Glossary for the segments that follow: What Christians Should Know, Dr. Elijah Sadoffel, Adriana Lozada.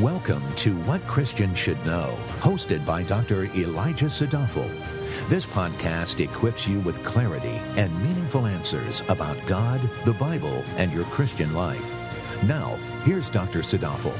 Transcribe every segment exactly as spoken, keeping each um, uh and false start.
Welcome to What Christians Should Know, hosted by Doctor Elijah Sadoffel. This podcast equips you with clarity and meaningful answers about God, the Bible, and your Christian life. Now, here's Doctor Sadoffel.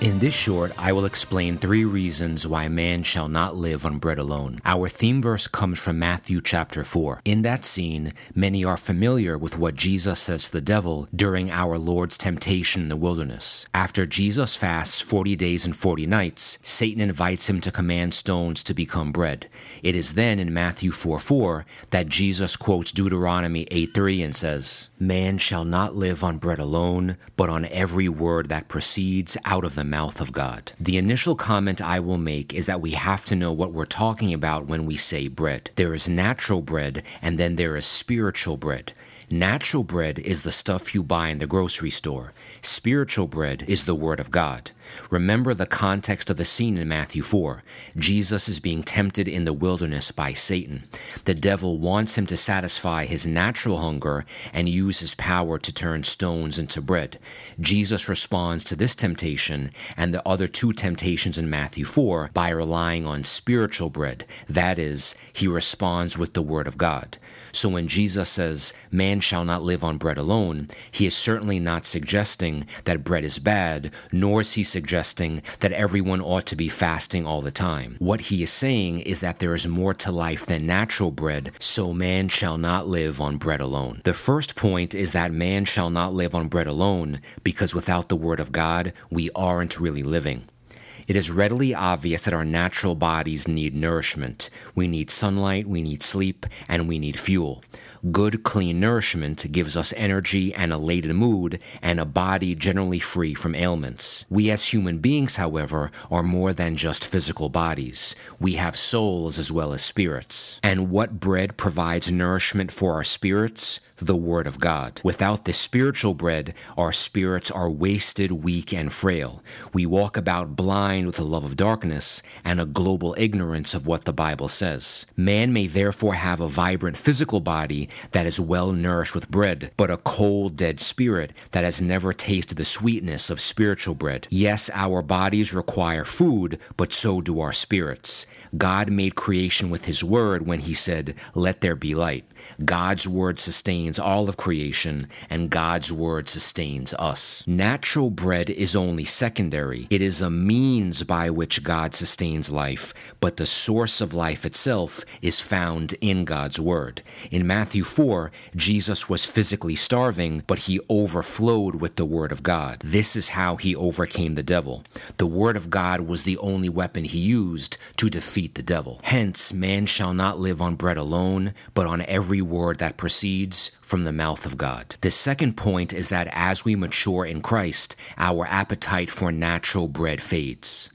In this short, I will explain three reasons why man shall not live on bread alone. Our theme verse comes from Matthew chapter four. In that scene, many are familiar with what Jesus says to the devil during our Lord's temptation in the wilderness. After Jesus fasts forty days and forty nights, Satan invites him to command stones to become bread. It is then in Matthew four four that Jesus quotes Deuteronomy eight three and says, "Man shall not live on bread alone, but on every word that proceeds out of the mouth of God." The initial comment I will make is that we have to know what we're talking about when we say bread. There is natural bread, and then there is spiritual bread. Natural bread is the stuff you buy in the grocery store. Spiritual bread is the Word of God. Remember the context of the scene in Matthew four. Jesus is being tempted in the wilderness by Satan. The devil wants him to satisfy his natural hunger and use his power to turn stones into bread. Jesus responds to this temptation and the other two temptations in Matthew four by relying on spiritual bread. That is, he responds with the Word of God. So when Jesus says, "Man shall not live on bread alone," he is certainly not suggesting that bread is bad, nor is he suggesting that everyone ought to be fasting all the time. What he is saying is that there is more to life than natural bread, so man shall not live on bread alone. The first point is that man shall not live on bread alone because without the Word of God, we aren't really living. It is readily obvious that our natural bodies need nourishment. We need sunlight, we need sleep, and we need fuel. Good, clean nourishment gives us energy and a laden mood and a body generally free from ailments. We as human beings, however, are more than just physical bodies. We have souls as well as spirits. And what bread provides nourishment for our spirits? The Word of God. Without the spiritual bread, our spirits are wasted, weak, and frail. We walk about blind with a love of darkness and a global ignorance of what the Bible says. Man may therefore have a vibrant physical body that is well nourished with bread, but a cold, dead spirit that has never tasted the sweetness of spiritual bread. Yes, our bodies require food, but so do our spirits. God made creation with His Word when He said, "Let there be light." God's Word sustains all of creation, and God's Word sustains us. Natural bread is only secondary. It is a means by which God sustains life, but the source of life itself is found in God's Word. In Matthew four, Jesus was physically starving, but He overflowed with the Word of God. This is how He overcame the devil. The Word of God was the only weapon He used to defeat the devil. Hence, man shall not live on bread alone, but on every word that proceeds from the mouth of God. The second point is that as we mature in Christ, our appetite for natural bread fades.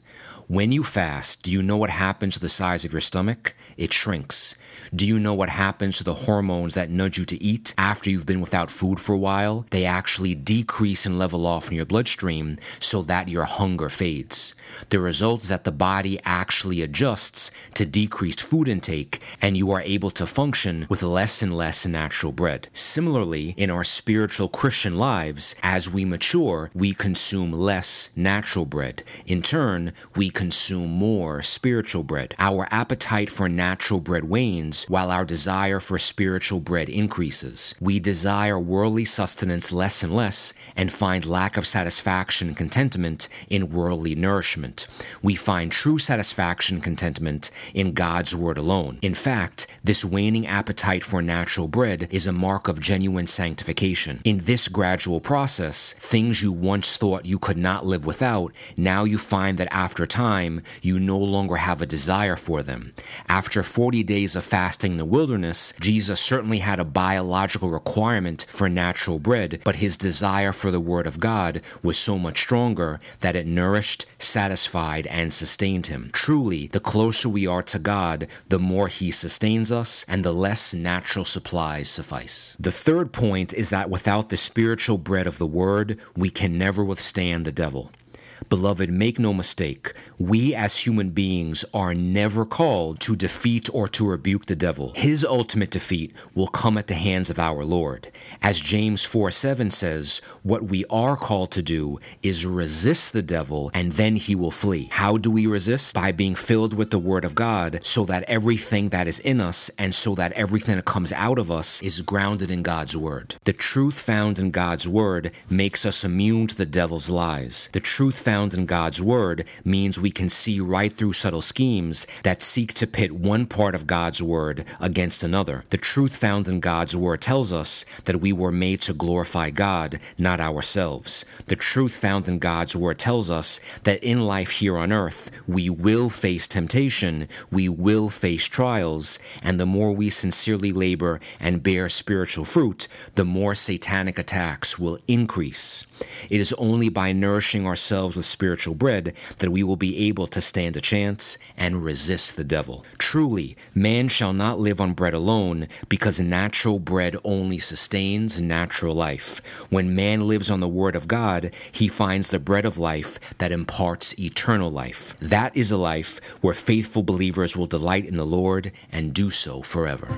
When you fast, do you know what happens to the size of your stomach? It shrinks. Do you know what happens to the hormones that nudge you to eat after you've been without food for a while? They actually decrease and level off in your bloodstream so that your hunger fades. The result is that the body actually adjusts to decreased food intake, and you are able to function with less and less natural bread. Similarly, in our spiritual Christian lives, as we mature, we consume less natural bread. In turn, we consume more spiritual bread. Our appetite for natural bread wanes, while our desire for spiritual bread increases. We desire worldly sustenance less and less, and find lack of satisfaction and contentment in worldly nourishment. We find true satisfaction and contentment in God's Word alone. In fact, this waning appetite for natural bread is a mark of genuine sanctification. In this gradual process, things you once thought you could not live without, now you find that after time, you no longer have a desire for them. After forty days of fasting in the wilderness, Jesus certainly had a biological requirement for natural bread, but His desire for the Word of God was so much stronger that it nourished, satisfied, satisfied and sustained Him. Truly, the closer we are to God, the more He sustains us and the less natural supplies suffice. The third point is that without the spiritual bread of the Word, we can never withstand the devil. Beloved, make no mistake, we as human beings are never called to defeat or to rebuke the devil. His ultimate defeat will come at the hands of our Lord. As James four seven says, what we are called to do is resist the devil, and then he will flee. How do we resist? By being filled with the Word of God, so that everything that is in us and so that everything that comes out of us is grounded in God's Word. The truth found in God's Word makes us immune to the devil's lies. The truth found in God's Word means we can see right through subtle schemes that seek to pit one part of God's Word against another. The truth found in God's Word tells us that we were made to glorify God, not ourselves. The truth found in God's Word tells us that in life here on earth, we will face temptation, we will face trials, and the more we sincerely labor and bear spiritual fruit, the more satanic attacks will increase. It is only by nourishing ourselves with spiritual bread that we will be able to stand a chance and resist the devil. Truly, man shall not live on bread alone, because natural bread only sustains natural life. When man lives on the Word of God, he finds the bread of life that imparts eternal life. That is a life where faithful believers will delight in the Lord and do so forever.